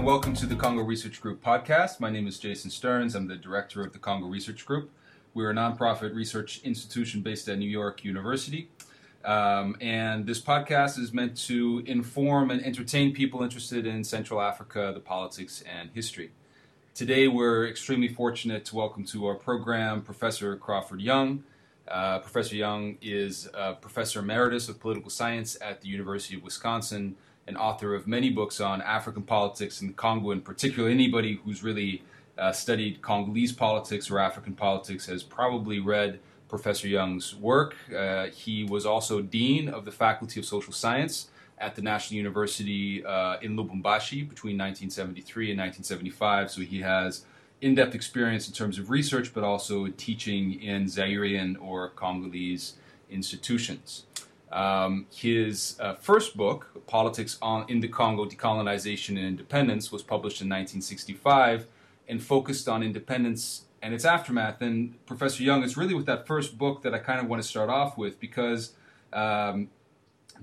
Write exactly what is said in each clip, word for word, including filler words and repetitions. and welcome to the Congo Research Group podcast. My name is Jason Stearns. I'm the director of the Congo Research Group. We're a nonprofit research institution based at New York University. Um, and this podcast is meant to inform and entertain people interested in Central Africa, the politics, and history. Today, we're extremely fortunate to welcome to our program Professor Crawford Young. Uh, Professor Young is uh, Professor Emeritus of Political Science at the University of Wisconsin and author of many books on African politics and Congo in particular. Anybody who's really uh, studied Congolese politics or African politics has probably read Professor Young's work. Uh, he was also Dean of the Faculty of Social Science at the National University uh, in Lubumbashi between nineteen seventy-three and nineteen seventy-five. So he has in-depth experience in terms of research, but also teaching in Zairean or Congolese institutions. Um, his uh, first book, Politics on, in the Congo, Decolonization and Independence, was published in nineteen sixty-five and focused on independence and its aftermath. And Professor Young, it's really with that first book that I kind of want to start off with, because um,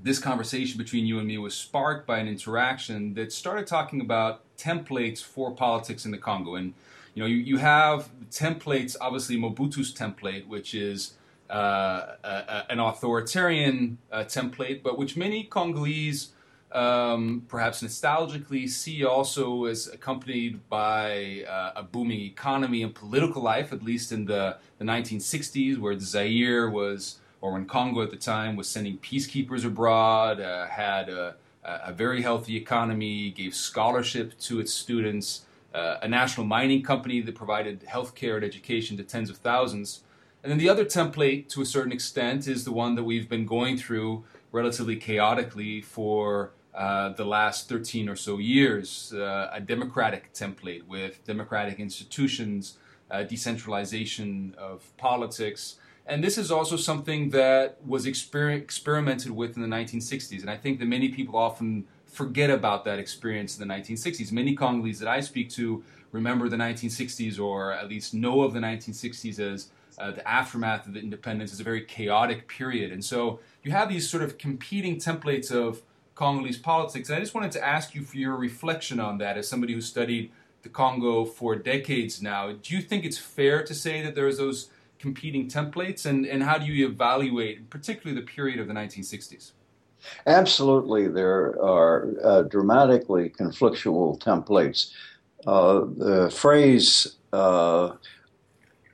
this conversation between you and me was sparked by an interaction that started talking about templates for politics in the Congo. And, you know, you, you have templates, obviously Mobutu's template, which is uh, a, a, an authoritarian uh, template, but which many Congolese Um, perhaps nostalgically see also as accompanied by uh, a booming economy and political life, at least in the, the nineteen sixties, where Zaire was, or when Congo at the time was sending peacekeepers abroad, uh, had a, a very healthy economy, gave scholarship to its students, uh, a national mining company that provided healthcare and education to tens of thousands. And then the other template, to a certain extent, is the one that we've been going through relatively chaotically for Uh, the last thirteen or so years, uh, a democratic template with democratic institutions, uh, decentralization of politics. And this is also something that was exper- experimented with in the nineteen sixties. And I think that many people often forget about that experience in the nineteen sixties. Many Congolese that I speak to remember the nineteen sixties, or at least know of the nineteen sixties as uh, the aftermath of the independence, as a very chaotic period. And so you have these sort of competing templates of Congolese politics. And I just wanted to ask you for your reflection on that as somebody who studied the Congo for decades now. Do you think it's fair to say that there's those competing templates? And, and how do you evaluate, particularly the period of the nineteen sixties? Absolutely. There are uh, dramatically conflictual templates. Uh, the phrase uh,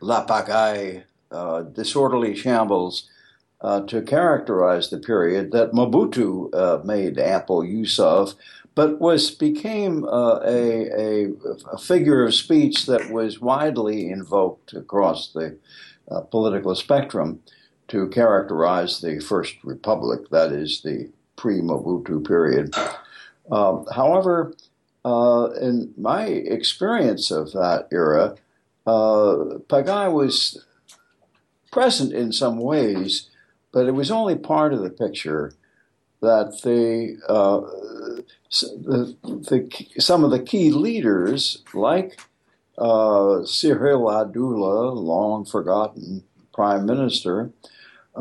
la pagaille, uh, disorderly shambles, Uh, to characterize the period that Mobutu uh, made ample use of, but was became uh, a, a, a figure of speech that was widely invoked across the uh, political spectrum to characterize the First Republic, that is, the pre-Mobutu period. Uh, however, uh, in my experience of that era, uh, Pagaille was present in some ways, but it was only part of the picture. That the, uh, the, the some of the key leaders, like uh, Cyril Adula, long forgotten prime minister,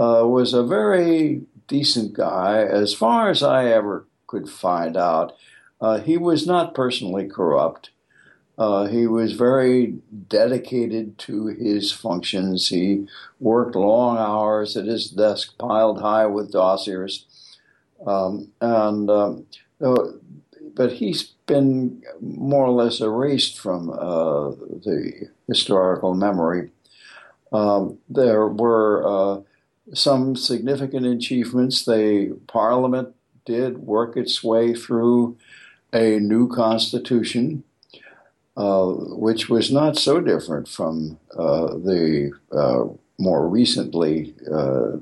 uh, was a very decent guy. As far as I ever could find out, uh, he was not personally corrupt. Uh, he was very dedicated to his functions. He worked long hours at his desk, piled high with dossiers. Um, and um, but he's been more or less erased from uh, the historical memory. Um, there were uh, some significant achievements. The Parliament did work its way through a new constitution, Uh, which was not so different from uh, the uh, more recently uh,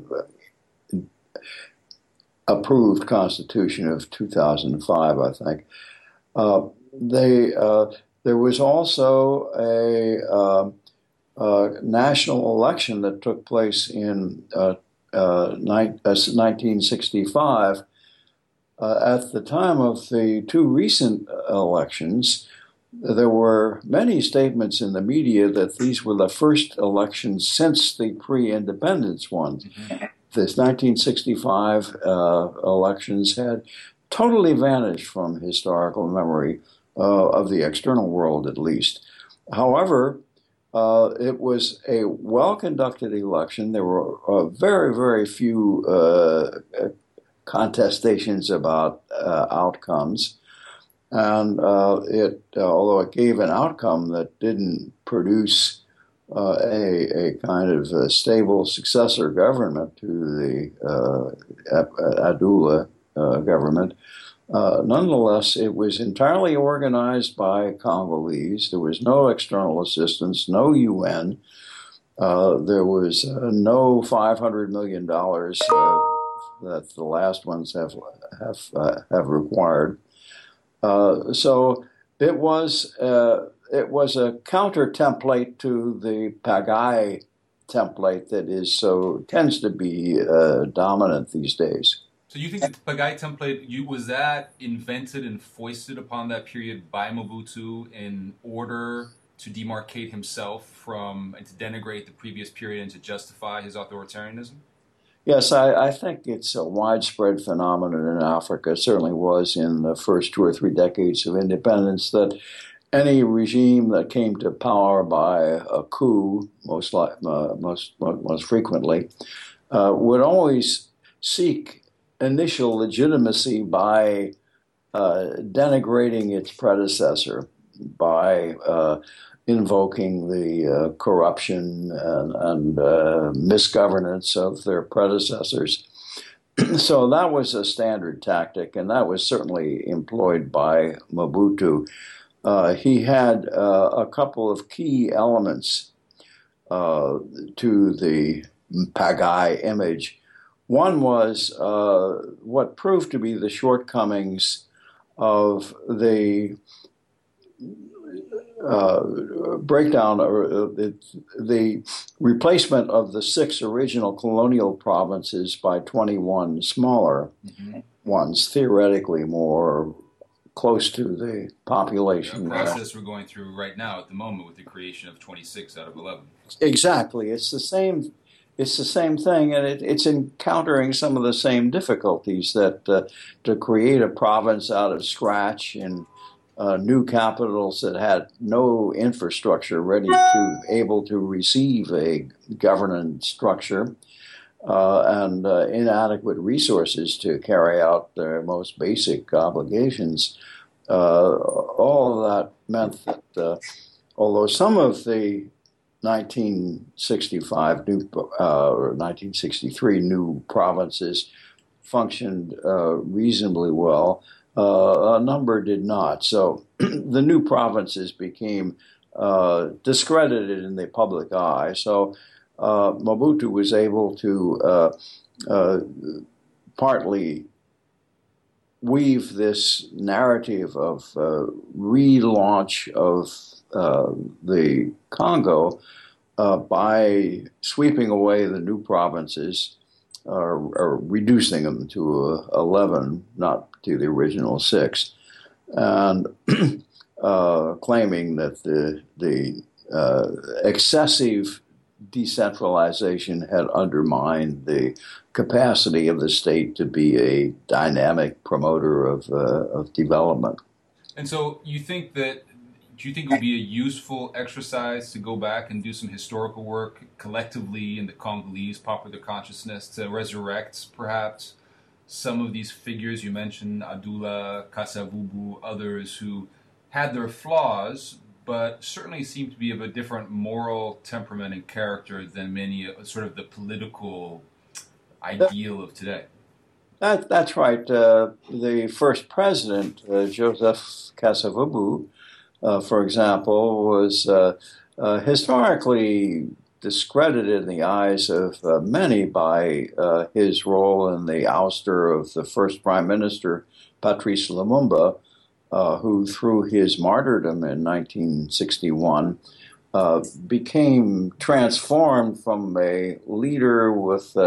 approved Constitution of two thousand five, I think. Uh, they uh, there was also a uh, uh, national election that took place in uh, uh, ni- uh, nineteen sixty-five. Uh, at the time of the two recent elections, there were many statements in the media that these were the first elections since the pre-independence ones. Mm-hmm. This nineteen sixty-five uh, elections had totally vanished from historical memory uh, of the external world, at least. However, uh, it was a well-conducted election. There were uh, very, very few uh, contestations about uh, outcomes. And uh, it, uh, although it gave an outcome that didn't produce uh, a, a kind of a stable successor government to the uh, Adula uh, government, uh, nonetheless, it was entirely organized by Congolese. There was no external assistance, no U N. Uh, there was uh, no five hundred million dollars uh, that the last ones have have uh, have required. Uh, so it was uh, it was a counter template to the Pagai template that is so tends to be uh, dominant these days. So you think that the Pagai template you, was that invented and foisted upon that period by Mobutu in order to demarcate himself from and to denigrate the previous period and to justify his authoritarianism? Yes, I, I think it's a widespread phenomenon in Africa. It certainly was in the first two or three decades of independence that any regime that came to power by a coup, most like, uh, most most frequently, uh, would always seek initial legitimacy by uh, denigrating its predecessor, by uh, invoking the uh, corruption and, and uh, misgovernance of their predecessors. So that was a standard tactic, and that was certainly employed by Mobutu. Uh, he had uh, a couple of key elements uh, to the Pagai image. One was uh, what proved to be the shortcomings of the Uh, breakdown or uh, the, the replacement of the six original colonial provinces by twenty-one smaller mm-hmm. ones, theoretically more close to the population. The process we're going through right now at the moment with the creation of twenty-six out of eleven. Exactly, it's the same. It's the same thing, and it, it's encountering some of the same difficulties that uh, to create a province out of scratch and. Uh, new capitals that had no infrastructure ready to able to receive a governance structure uh, and uh, inadequate resources to carry out their most basic obligations. Uh, all of that meant that uh, although some of the nineteen sixty-five new uh, or nineteen sixty-three new provinces functioned uh, reasonably well, Uh, a number did not. So the new provinces became uh, discredited in the public eye. So uh, Mobutu was able to uh, uh, partly weave this narrative of uh, relaunch of uh, the Congo uh, by sweeping away the new provinces uh, or reducing them to uh, eleven, not to the original six, and uh, claiming that the the uh, excessive decentralization had undermined the capacity of the state to be a dynamic promoter of uh, of development. And so, you think that do you think it would be a useful exercise to go back and do some historical work collectively in the Congolese popular consciousness to resurrect, perhaps, some of these figures you mentioned, Adula, Kasavubu, others who had their flaws, but certainly seemed to be of a different moral temperament and character than many, sort of the political ideal that, of today? That, that's right. Uh, the first president, uh, Joseph Kasavubu, uh, for example, was uh, uh, historically discredited in the eyes of uh, many by uh, his role in the ouster of the first Prime Minister, Patrice Lumumba, uh, who through his martyrdom in nineteen sixty-one uh, became transformed from a leader with uh,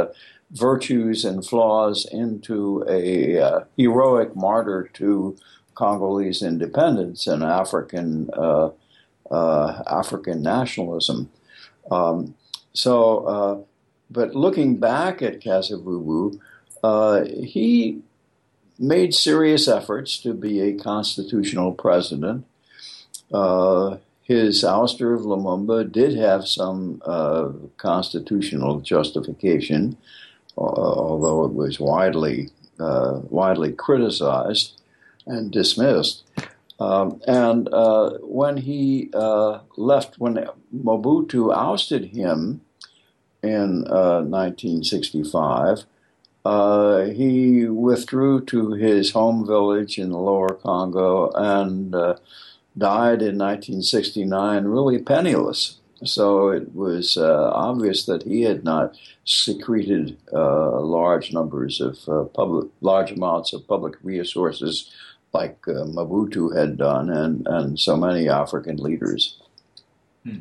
virtues and flaws into a uh, heroic martyr to Congolese independence and African uh, uh, African nationalism. Um, so, uh, but looking back at Kasavubu, uh, he made serious efforts to be a constitutional president. Uh, his ouster of Lumumba did have some uh, constitutional justification, uh, although it was widely uh, widely criticized and dismissed. Um, and uh, when he uh, left, when Mobutu ousted him in uh, nineteen sixty-five, uh, he withdrew to his home village in the lower Congo and uh, died in nineteen sixty-nine really penniless. So it was uh, obvious that he had not secreted uh, large numbers of uh, public, large amounts of public resources like uh, Mobutu had done, and, and so many African leaders. Hmm.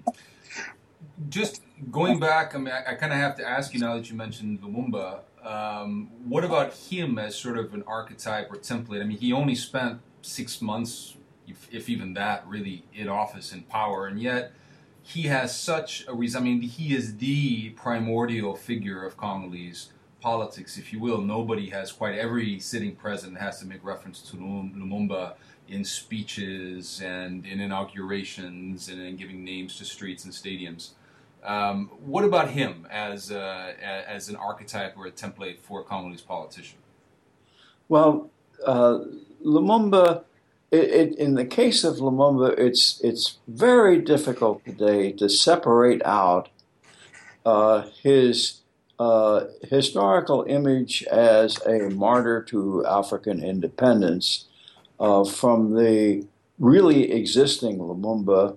Just going back, I mean, I, I kind of have to ask you now that you mentioned Lumumba, um, what about him as sort of an archetype or template? I mean, he only spent six months, if, if even that, really, in office and power, and yet he has such a reason. I mean, he is the primordial figure of Congolese politics, if you will. Nobody has quite every sitting president has to make reference to Lumumba in speeches and in inaugurations and in giving names to streets and stadiums. Um, what about him as uh, as an archetype or a template for a Congolese politician? Well, uh, Lumumba, it, it, in the case of Lumumba, it's it's very difficult today to separate out uh, his. Uh, historical image as a martyr to African independence uh, from the really existing Lumumba,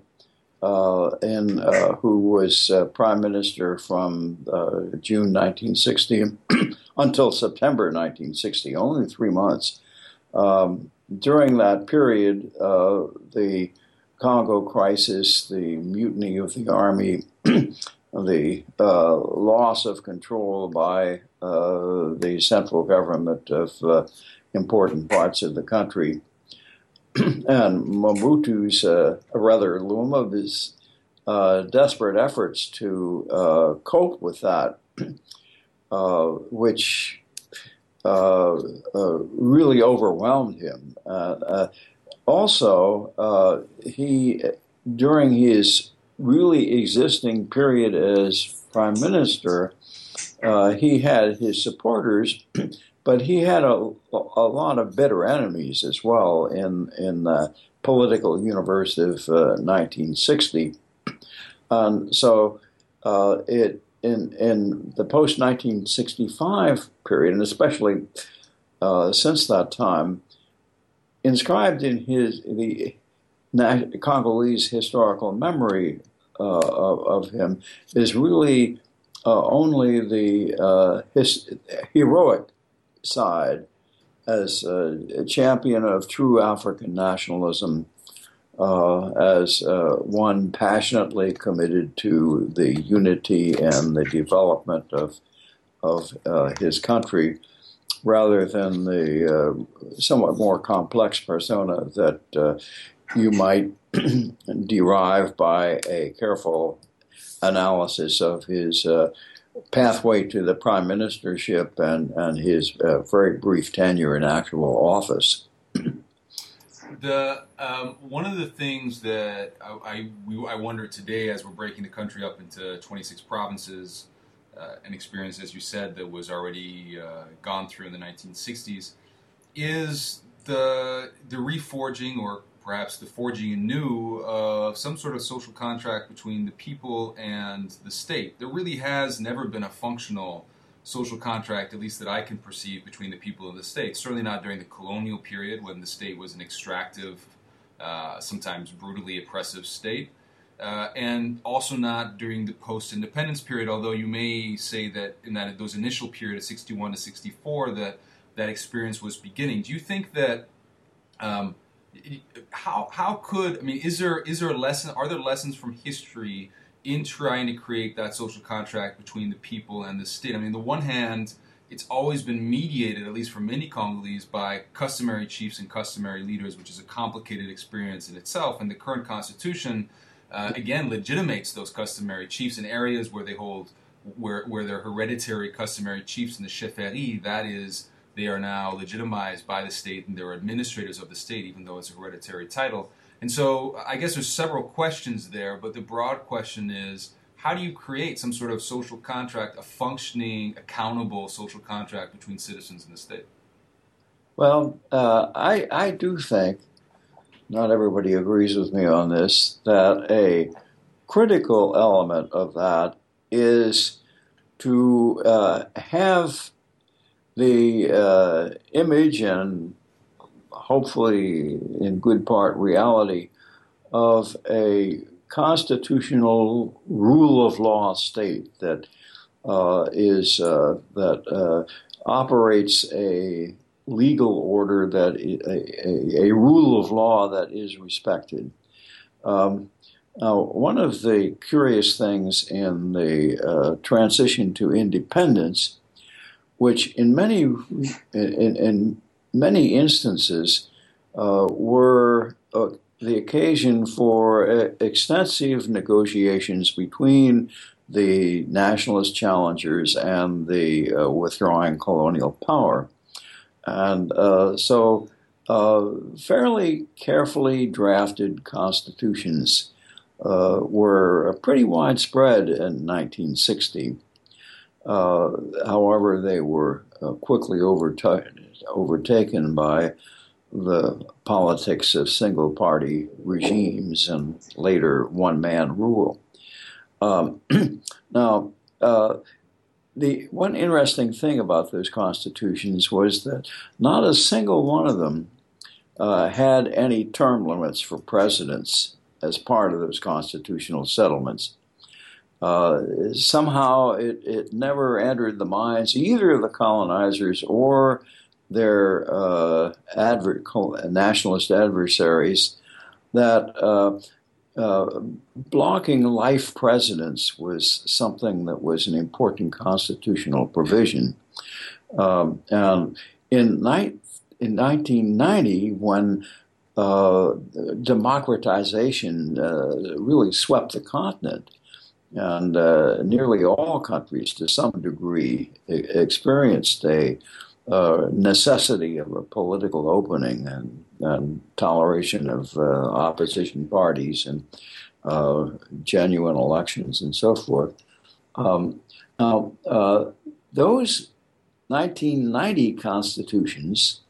uh, in, uh, who was uh, prime minister from uh, June nineteen sixty until September nineteen sixty, only three months. Um, during that period, uh, the Congo crisis, the mutiny of the army, the uh, loss of control by uh, the central government of uh, important parts of the country, and Mobutu's, uh, or rather Lumumba's, uh, desperate efforts to uh, cope with that, uh, which uh, uh, really overwhelmed him. Uh, uh, also, uh, he, during his really existing period as prime minister, uh, he had his supporters, but he had a, a lot of bitter enemies as well in, in the political universe of uh, nineteen sixty. Um, so uh, it in, in the post-nineteen sixty-five period, and especially uh, since that time, inscribed in his the Congolese historical memory uh, of, of him is really uh, only the uh, his heroic side as uh, a champion of true African nationalism, uh, as uh, one passionately committed to the unity and the development of, of uh, his country, rather than the uh, somewhat more complex persona that uh, you might derive by a careful analysis of his uh, pathway to the prime ministership and, and his uh, very brief tenure in actual office. The um, one of the things that I, I, I wonder today as we're breaking the country up into twenty-six provinces, uh, an experience, as you said, that was already uh, gone through in the nineteen sixties, is the the reforging or perhaps the forging anew of uh, some sort of social contract between the people and the state. There really has never been a functional social contract, at least that I can perceive, between the people and the state. Certainly not during the colonial period when the state was an extractive, uh, sometimes brutally oppressive state, uh, and also not during the post-independence period, although you may say that in that those initial period of sixty-one to sixty-four that that experience was beginning. Do you think that um, How how could I mean is there is there a lesson are there lessons from history in trying to create that social contract between the people and the state? I mean, on the one hand, it's always been mediated, at least for many Congolese, by customary chiefs and customary leaders, which is a complicated experience in itself. And the current constitution, uh, again, legitimates those customary chiefs in areas where they hold where where they're hereditary customary chiefs in the chefferie. That is They are now legitimized by the state, and they're administrators of the state, even though it's a hereditary title. And so I guess there's several questions there, but the broad question is, how do you create some sort of social contract, a functioning, accountable social contract between citizens and the state? Well, uh, I, I do think, not everybody agrees with me on this, that a critical element of that is to uh, have the uh, image and hopefully in good part reality of a constitutional rule of law state that uh, is uh, that uh, operates a legal order, that a, a, a rule of law that is respected. Um, now, one of the curious things in the uh, transition to independence, which in many in, in many instances uh, were uh, the occasion for uh, extensive negotiations between the nationalist challengers and the uh, withdrawing colonial power. And uh, so uh, fairly carefully drafted constitutions uh, were pretty widespread in nineteen sixty. Uh, however, they were uh, quickly overta- overtaken by the politics of single-party regimes and later one-man rule. Um, now, uh, the one interesting thing about those constitutions was that not a single one of them uh, had any term limits for presidents as part of those constitutional settlements. Uh, somehow it, it never entered the minds either of the colonizers or their uh, adver- nationalist adversaries that uh, uh, blocking life presidents was something that was an important constitutional provision. Um, and in, ni- in nineteen ninety, when uh, democratization uh, really swept the continent, and uh, nearly all countries, to some degree, e- experienced a uh, necessity of a political opening and, and toleration of uh, opposition parties and uh, genuine elections and so forth. Um, now, uh, those nineteen ninety constitutions,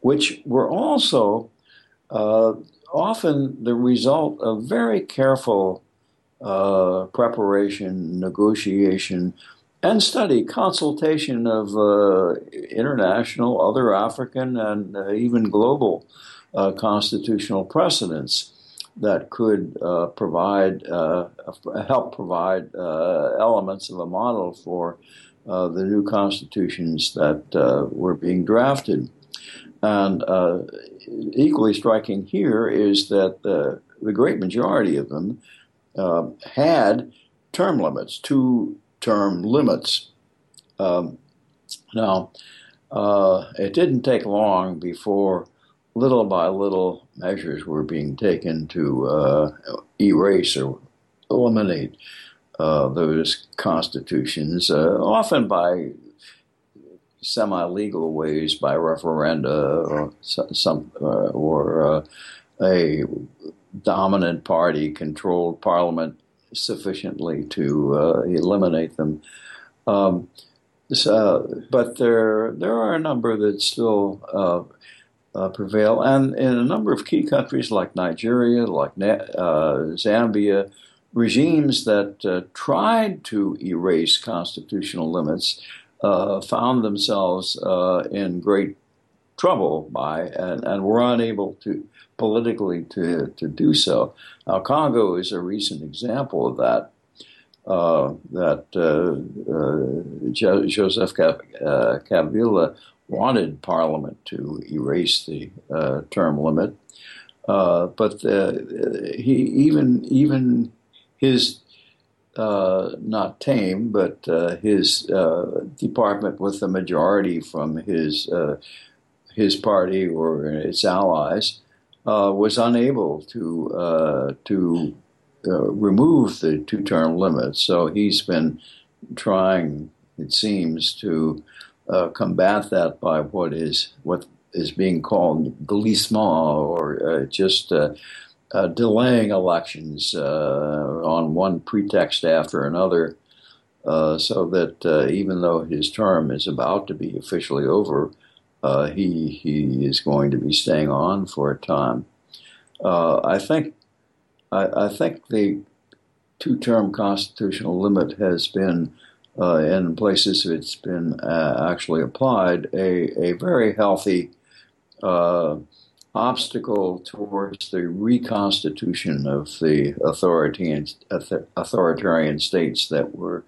which were also uh, often the result of very careful Uh, preparation, negotiation, and study, consultation of uh, international, other African, and uh, even global uh, constitutional precedents that could uh, provide, uh, help provide uh, elements of a model for uh, the new constitutions that uh, were being drafted. And uh, equally striking here is that uh, the great majority of them Uh, had term limits, two-term limits. Um, now, uh, it didn't take long before little by little measures were being taken to uh, erase or eliminate uh, those constitutions, uh, often by semi-legal ways, by referenda or some uh, or uh, a dominant party controlled parliament sufficiently to uh, eliminate them. Um, so, but there there are a number that still uh, uh, prevail. And in a number of key countries like Nigeria, like uh, Zambia, regimes that uh, tried to erase constitutional limits uh, found themselves uh, in great trouble by and, and were unable to politically to, to do so. Now, Congo is a recent example of that, uh, that uh, uh, jo- Joseph Kabila wanted parliament to erase the uh, term limit, uh, but uh, he even even his, uh, not tame, but uh, his uh, department with the majority from his uh, his party or its allies Uh, was unable to uh, to uh, remove the two-term limit. So he's been trying, it seems, to uh, combat that by what is what is being called glissement, or uh, just uh, uh, delaying elections uh, on one pretext after another, uh, so that uh, even though his term is about to be officially over, uh, he he is going to be staying on for a time. Uh, I think I, I think the two-term constitutional limit has been, uh, in places it's been uh, actually applied, a, a very healthy uh, obstacle towards the reconstitution of the authoritarian, authoritarian states that were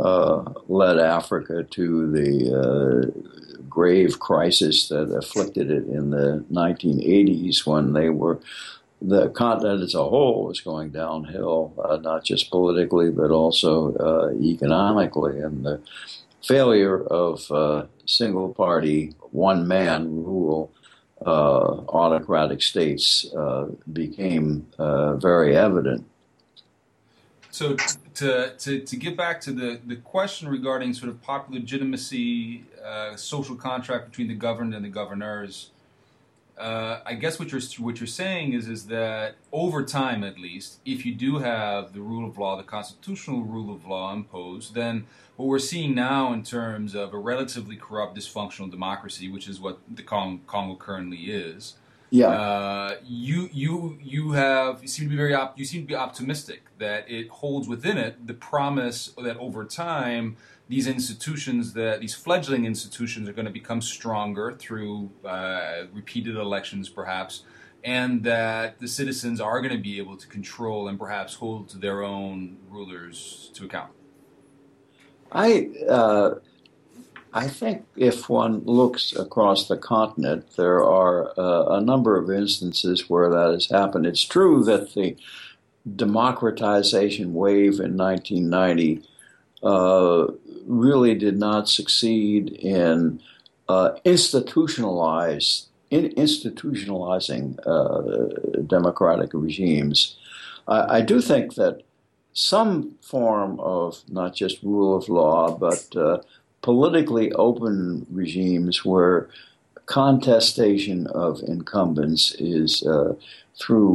uh, led Africa to the uh, grave crisis that afflicted it in the nineteen eighties, when they were the continent as a whole was going downhill, uh, not just politically, but also uh, economically. And the failure of uh, single-party, one-man rule uh, autocratic states uh, became uh, very evident. So to, to to get back to the, the question regarding sort of popular legitimacy, uh, social contract between the governed and the governors, Uh, I guess what you're what you're saying is is that over time, at least, if you do have the rule of law, the constitutional rule of law imposed, then what we're seeing now in terms of a relatively corrupt, dysfunctional democracy, which is what the Cong- Congo currently is, yeah, uh, you you you have you seem to be very op- you seem to be optimistic that it holds within it the promise that over time, these institutions, that these fledgling institutions, are going to become stronger through uh, repeated elections, perhaps, and that the citizens are going to be able to control and perhaps hold their own rulers to account. I uh, I think if one looks across the continent, there are uh, a number of instances where that has happened. It's true that the democratization wave in nineteen ninety Uh, really did not succeed in uh, institutionalize, in institutionalizing uh, democratic regimes. I, I do think that some form of not just rule of law, but uh, politically open regimes where contestation of incumbents is uh, through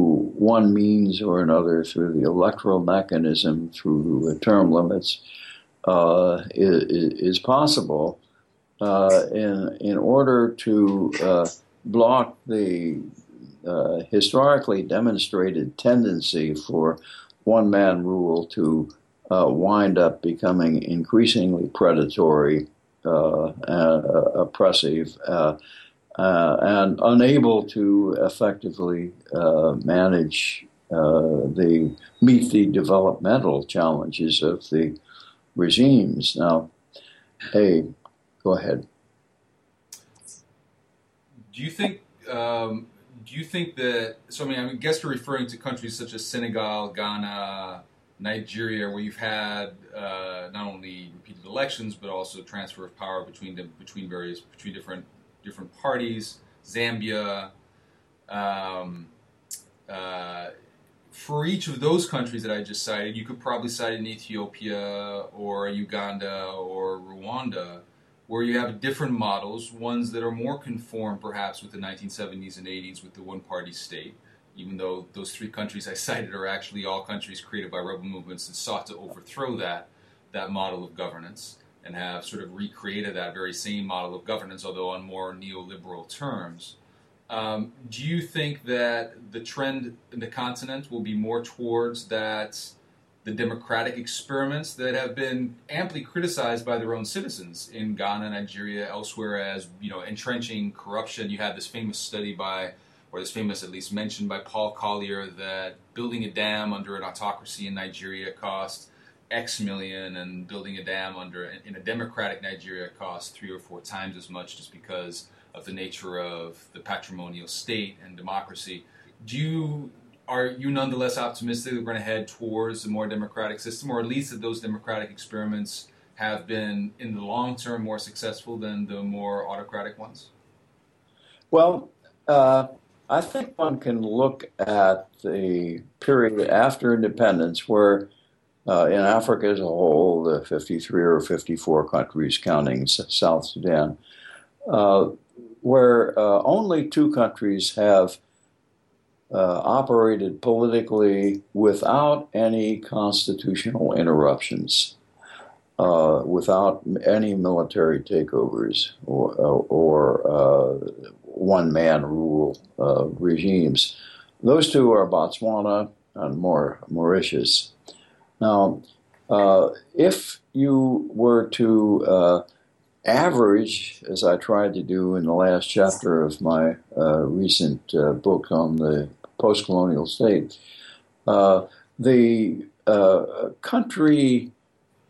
one means or another, through the electoral mechanism, through term limits, Uh, is, is possible uh, in in order to uh, block the uh, historically demonstrated tendency for one-man rule to uh, wind up becoming increasingly predatory, uh, and, uh, oppressive, uh, uh, and unable to effectively uh, manage uh, the meet the developmental challenges of the regimes. Now, hey, go ahead. Do you think? Um, do you think that? So I mean, I guess you're referring to countries such as Senegal, Ghana, Nigeria, where you've had uh, not only repeated elections but also transfer of power between them, between various, between different different parties. Zambia. Um, uh, For each of those countries that I just cited, you could probably cite an Ethiopia or Uganda or Rwanda, where you have different models, ones that are more conformed perhaps with the nineteen seventies and eighties with the one-party state, even though those three countries I cited are actually all countries created by rebel movements that sought to overthrow that, that model of governance and have sort of recreated that very same model of governance, although on more neoliberal terms. Um, do you think that the trend in the continent will be more towards that, the democratic experiments that have been amply criticized by their own citizens in Ghana, Nigeria, elsewhere, as, you know, entrenching corruption? You had this famous study by, or this famous at least mentioned by Paul Collier, that building a dam under an autocracy in Nigeria cost X million, and building a dam under in a democratic Nigeria costs three or four times as much, just because of the nature of the patrimonial state and democracy. Do you, are you nonetheless optimistic that we're going to head towards a more democratic system, or at least that those democratic experiments have been, in the long term, more successful than the more autocratic ones? Well, uh, I think one can look at the period after independence, where Uh, in Africa as a whole, the fifty-three or fifty-four countries counting South Sudan, uh, where uh, only two countries have uh, operated politically without any constitutional interruptions, uh, without any military takeovers or, or uh, one-man rule uh, regimes. Those two are Botswana and Mauritius. Now, uh, if you were to uh, average, as I tried to do in the last chapter of my uh, recent uh, book on the post-colonial state, uh, the uh, country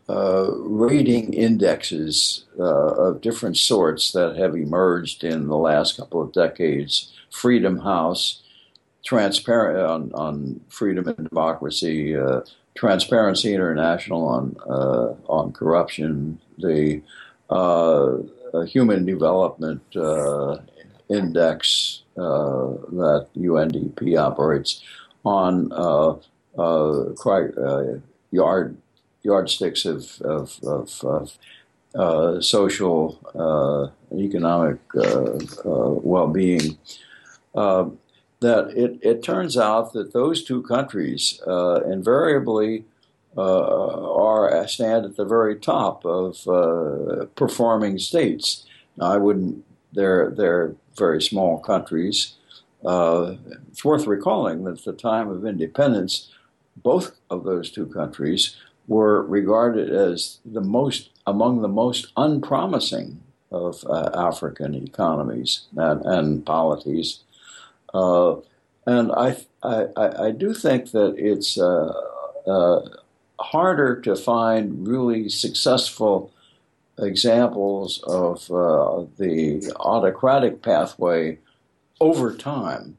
uh, rating indexes uh, of different sorts that have emerged in the last couple of decades, Freedom House, transparent on, on freedom and democracy, uh, Transparency International on uh, on corruption, the uh, Human Development uh, Index uh, that U N D P operates on uh, uh, uh, yard yardsticks of of, of, of uh, social uh, economic uh, uh, well-being. Uh, that it, it turns out that those two countries uh, invariably uh, are stand at the very top of uh, performing states. Now, I wouldn't, they're, they're very small countries. Uh, it's worth recalling that at the time of independence, both of those two countries were regarded as the most, among the most unpromising of uh, African economies and, and polities. Uh, and I, I I do think that it's uh, uh, harder to find really successful examples of uh, the autocratic pathway over time.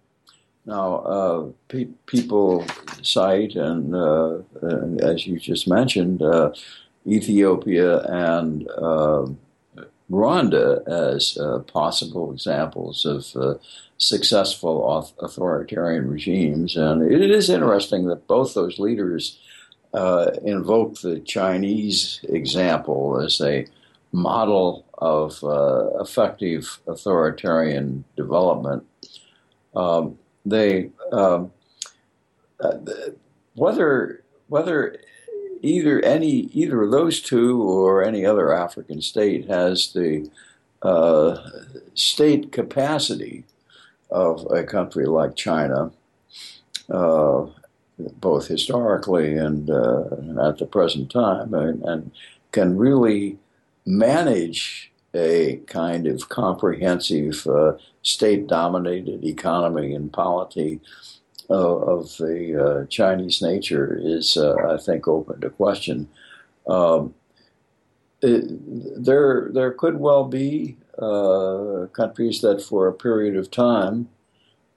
Now, uh, pe- people cite, and, uh, and as you just mentioned, uh, Ethiopia and uh, Rwanda as uh, possible examples of uh, successful authoritarian regimes. And it is interesting that both those leaders uh, invoke the Chinese example as a model of uh, effective authoritarian development. Um, they um, uh, whether whether either any either of those two or any other African state has the uh, state capacity of a country like China, uh, both historically and uh, at the present time, and, and can really manage a kind of comprehensive uh, state-dominated economy and polity uh, of the uh, Chinese nature is, uh, I think, open to question. Um, it, there, there could well be Uh, countries that for a period of time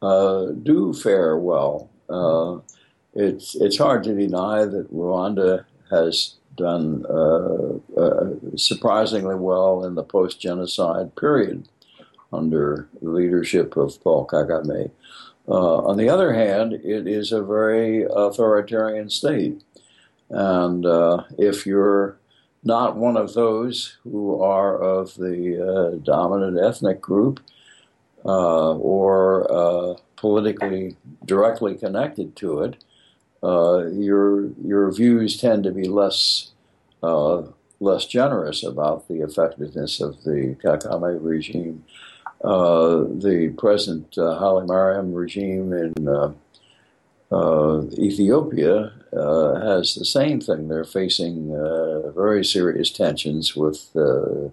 uh, do fare well. Uh, it's it's hard to deny that Rwanda has done uh, uh, surprisingly well in the post-genocide period under the leadership of Paul Kagame. Uh, on the other hand, it is a very authoritarian state. And uh, if you're not one of those who are of the uh, dominant ethnic group uh, or uh, politically directly connected to it, uh, your your views tend to be less uh, less generous about the effectiveness of the Kagame regime. Uh, the present uh, Hailemariam regime in uh, Uh, Ethiopia uh, has the same thing. They're facing uh, very serious tensions with uh,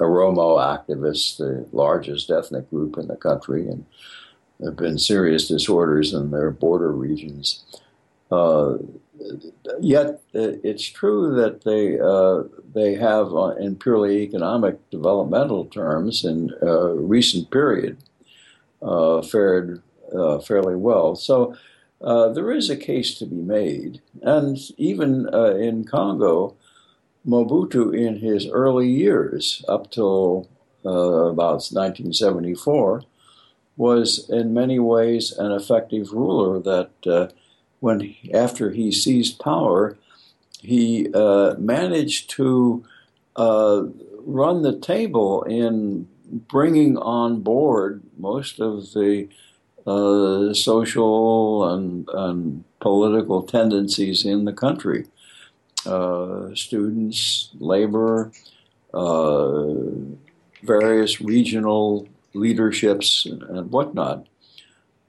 Oromo activists, the largest ethnic group in the country, and there have been serious disorders in their border regions. Uh, yet it's true that they uh, they have, uh, in purely economic developmental terms, in uh, recent period, uh, fared uh, fairly well. So. Uh, there is a case to be made, and even uh, in Congo, Mobutu in his early years, up till uh, about nineteen seventy-four, was in many ways an effective ruler that uh, when after he seized power, he uh, managed to uh, run the table in bringing on board most of the uh, social and, and political tendencies in the country. Uh, students, labor, uh, various regional leaderships and, and whatnot.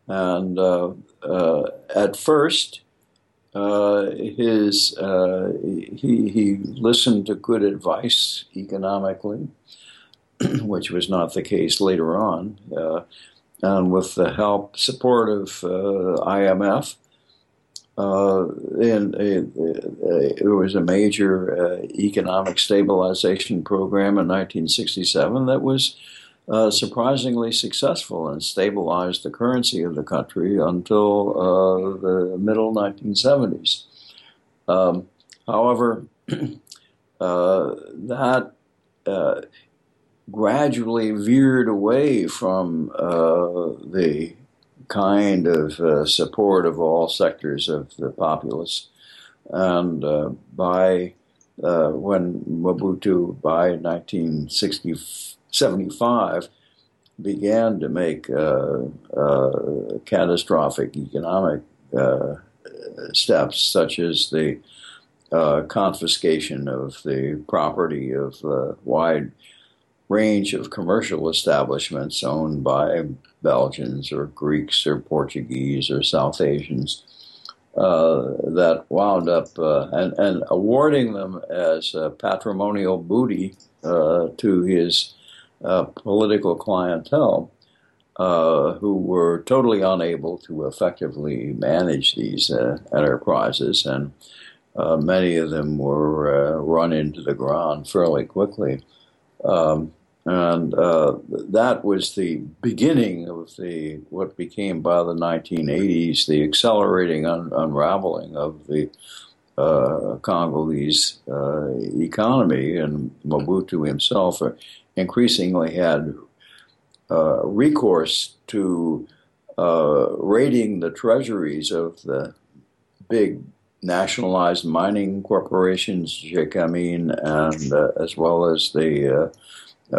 And uh, uh, at first, uh, his uh, he he listened to good advice economically, which was not the case later on. Uh, and with the help support of uh, I M F, uh, and there was a major uh, economic stabilization program in nineteen sixty-seven that was Uh, surprisingly successful and stabilized the currency of the country until uh, the middle nineteen seventies. Um, however, uh, that uh, gradually veered away from uh, the kind of uh, support of all sectors of the populace, and uh, by uh, when Mobutu, by nineteen sixty-five, began to make uh, uh, catastrophic economic uh, steps, such as the uh, confiscation of the property of a wide range of commercial establishments owned by Belgians or Greeks or Portuguese or South Asians, uh, that wound up uh, and, and awarding them as uh, patrimonial booty uh, to his Uh, political clientele, uh, who were totally unable to effectively manage these uh, enterprises, and uh, many of them were uh, run into the ground fairly quickly. Um, and uh, that was the beginning of the what became by the nineteen eighties the accelerating un- unraveling of the uh, Congolese uh, economy, and Mobutu himself Uh, increasingly had uh, recourse to uh, raiding the treasuries of the big nationalized mining corporations, Gécamines, and uh, as well as the uh,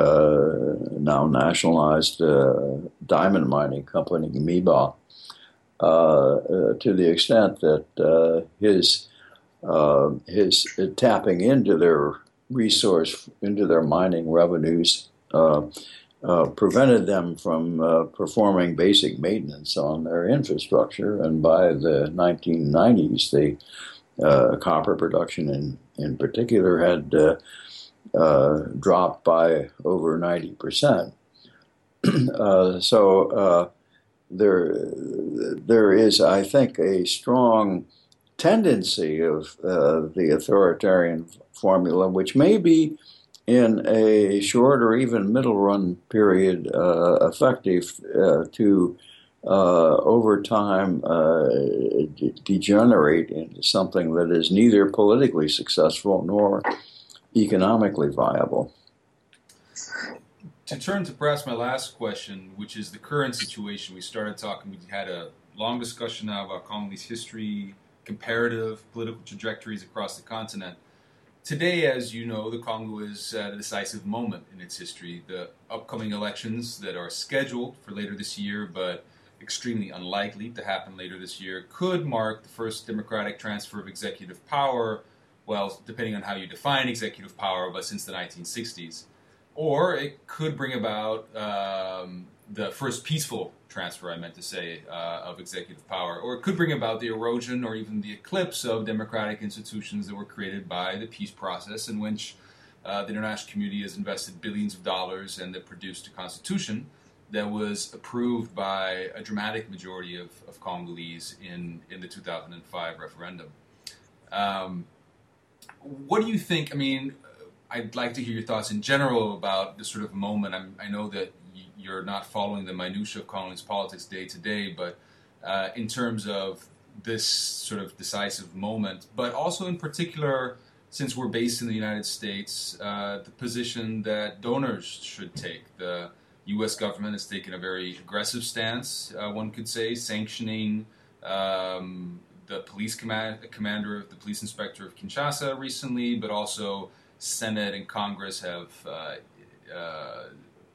uh, now nationalized uh, diamond mining company, Miba, uh, uh, to the extent that uh, his uh, his uh, tapping into their resource, into their mining revenues, uh, uh, prevented them from uh, performing basic maintenance on their infrastructure. And by the nineteen nineties, the uh, copper production in, in particular had uh, uh, dropped by over ninety percent. uh, so uh, there, there is, I think, a strong tendency of uh, the authoritarian formula, which may be in a short or even middle run period uh, effective uh, to uh, over time uh, de- degenerate into something that is neither politically successful nor economically viable. To turn to perhaps my last question, which is the current situation, we started talking, we had a long discussion now about Congolese history, comparative political trajectories across the continent. Today, as you know, the Congo is at a decisive moment in its history. The upcoming elections that are scheduled for later this year, but extremely unlikely to happen later this year, could mark the first democratic transfer of executive power, well, depending on how you define executive power, but since the nineteen sixties. Or it could bring about um, the first peaceful transfer, I meant to say, uh, of executive power, or it could bring about the erosion or even the eclipse of democratic institutions that were created by the peace process, in which uh, the international community has invested billions of dollars and that produced a constitution that was approved by a dramatic majority of, of Congolese in, in the two thousand five referendum. Um, what do you think, I mean, I'd like to hear your thoughts in general about this sort of moment. I'm, I know that you're not following the minutiae of Congolese politics day to day, but uh, in terms of this sort of decisive moment, but also in particular, since we're based in the United States, uh, the position that donors should take. The U S government has taken a very aggressive stance, uh, one could say, sanctioning um, the police command, the commander of the police inspector of Kinshasa recently, but also Senate and Congress have uh, uh,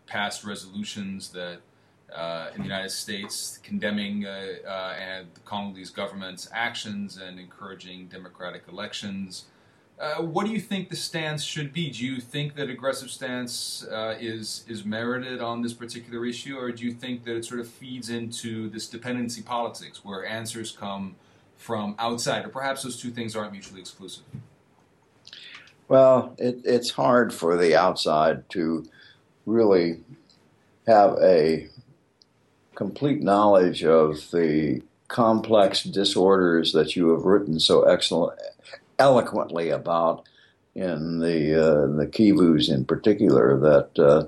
passed resolutions that uh, in the United States condemning uh, uh, and the Congolese government's actions and encouraging democratic elections. Uh, what do you think the stance should be? Do you think that aggressive stance uh, is is merited on this particular issue, or do you think that it sort of feeds into this dependency politics where answers come from outside, or perhaps those two things aren't mutually exclusive? Well, it, it's hard for the outside to really have a complete knowledge of the complex disorders that you have written so excellent. eloquently about in the uh, the Kivus in particular, that uh,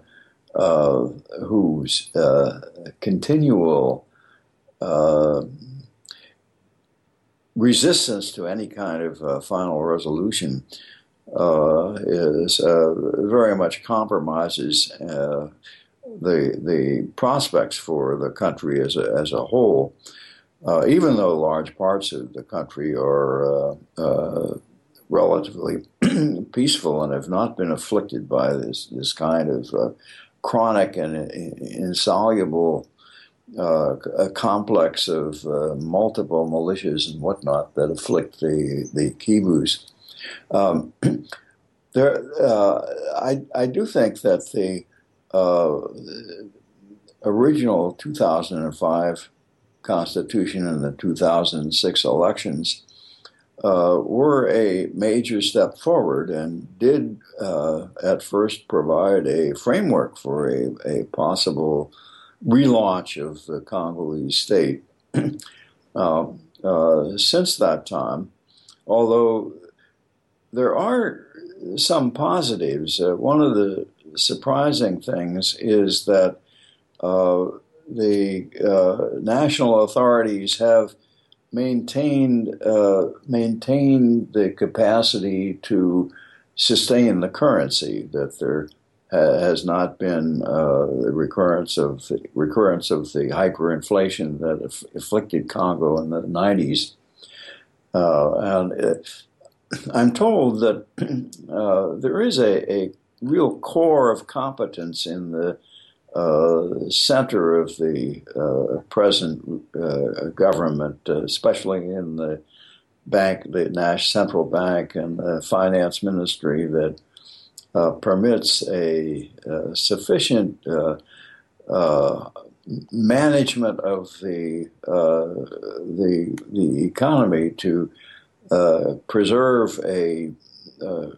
uh, whose uh, continual uh, resistance to any kind of uh, final resolution uh, is uh, very much compromises uh, the the prospects for the country as a, as a whole. Uh, even though large parts of the country are uh, uh, relatively peaceful and have not been afflicted by this, this kind of uh, chronic and insoluble uh, a complex of uh, multiple militias and whatnot that afflict the, the Kivus. Um, there, uh, I, I do think that the uh, original two thousand five Constitution and the two thousand six elections uh, were a major step forward and did uh, at first provide a framework for a, a possible relaunch of the Congolese state. uh, uh, since that time, although there are some positives, uh, one of the surprising things is that uh, The uh, national authorities have maintained uh, maintained the capacity to sustain the currency. That there ha has not been uh, the recurrence of the, recurrence of the hyperinflation that aff afflicted Congo in the nineties. Uh, and it, I'm told that uh, there is a, a real core of competence in the Uh, center of the uh, present uh, government, uh, especially in the bank, the National Central Bank and the Finance Ministry, that uh, permits a, a sufficient uh, uh, management of the uh, the the economy to uh, preserve a. Uh,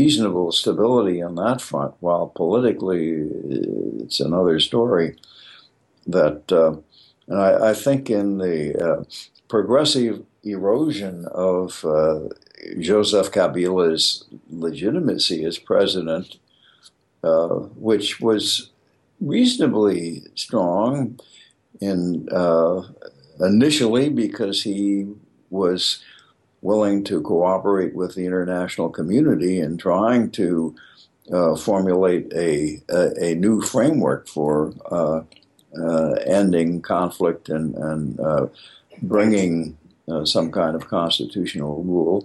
reasonable stability on that front, while politically it's another story. That uh, and I, I think in the uh, progressive erosion of uh, Joseph Kabila's legitimacy as president, uh, which was reasonably strong in uh, initially because he was willing to cooperate with the international community in trying to uh, formulate a, a a new framework for uh, uh, ending conflict and, and uh, bringing uh, some kind of constitutional rule.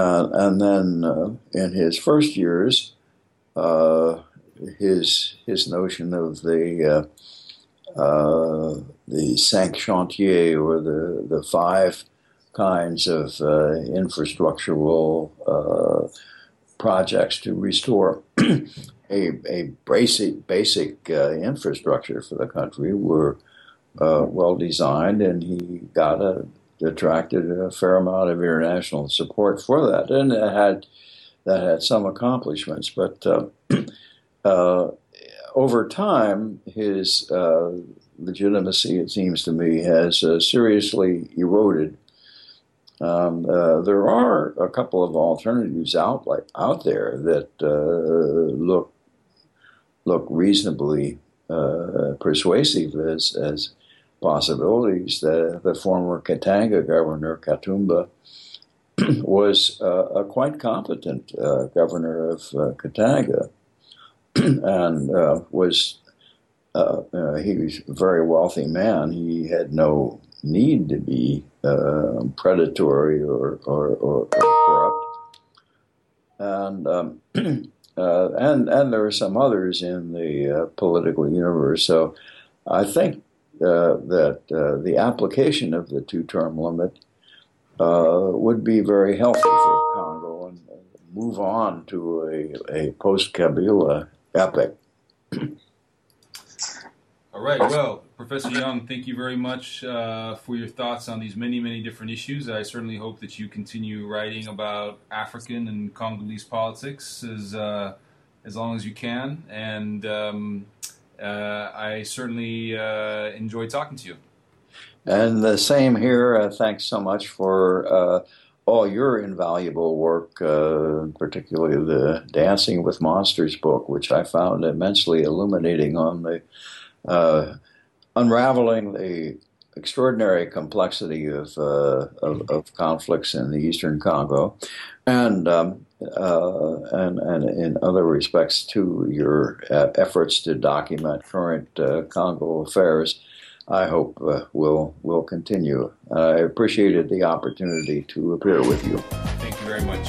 Uh, and then uh, in his first years, uh, his his notion of the uh, uh, the cinq chantiers, or the the five kinds of uh, infrastructural uh, projects to restore a, a basic, basic uh, infrastructure for the country were uh, well designed, and he got a, attracted a fair amount of international support for that, and it had, that had some accomplishments. But uh, uh, over time, his uh, legitimacy, it seems to me, has uh, seriously eroded. Um, uh, there are a couple of alternatives out like, out there that uh, look look reasonably uh, persuasive as as possibilities. The, the former Katanga governor Katumba was uh, a quite competent uh, governor of uh, Katanga, and uh, was uh, uh, he was a very wealthy man. He had no need to be uh, predatory or, or, or, or corrupt. And, um, uh, and, and there are some others in the uh, political universe. So I think uh, that uh, the application of the two-term limit uh, would be very helpful for Congo and move on to a, a post-Kabila epic. All right. Well, Professor Young, thank you very much uh, for your thoughts on these many, many different issues. I certainly hope that you continue writing about African and Congolese politics as uh, as long as you can. And um, uh, I certainly uh, enjoy talking to you. And the same here. Uh, thanks so much for uh, all your invaluable work, uh, particularly the Dancing with Monsters book, which I found immensely illuminating on the Uh, unraveling the extraordinary complexity of, uh, of of conflicts in the Eastern Congo, and um, uh, and and in other respects to your uh, efforts to document current uh, Congo affairs, I hope uh, will will continue. Uh, I appreciated the opportunity to appear with you. Thank you very much.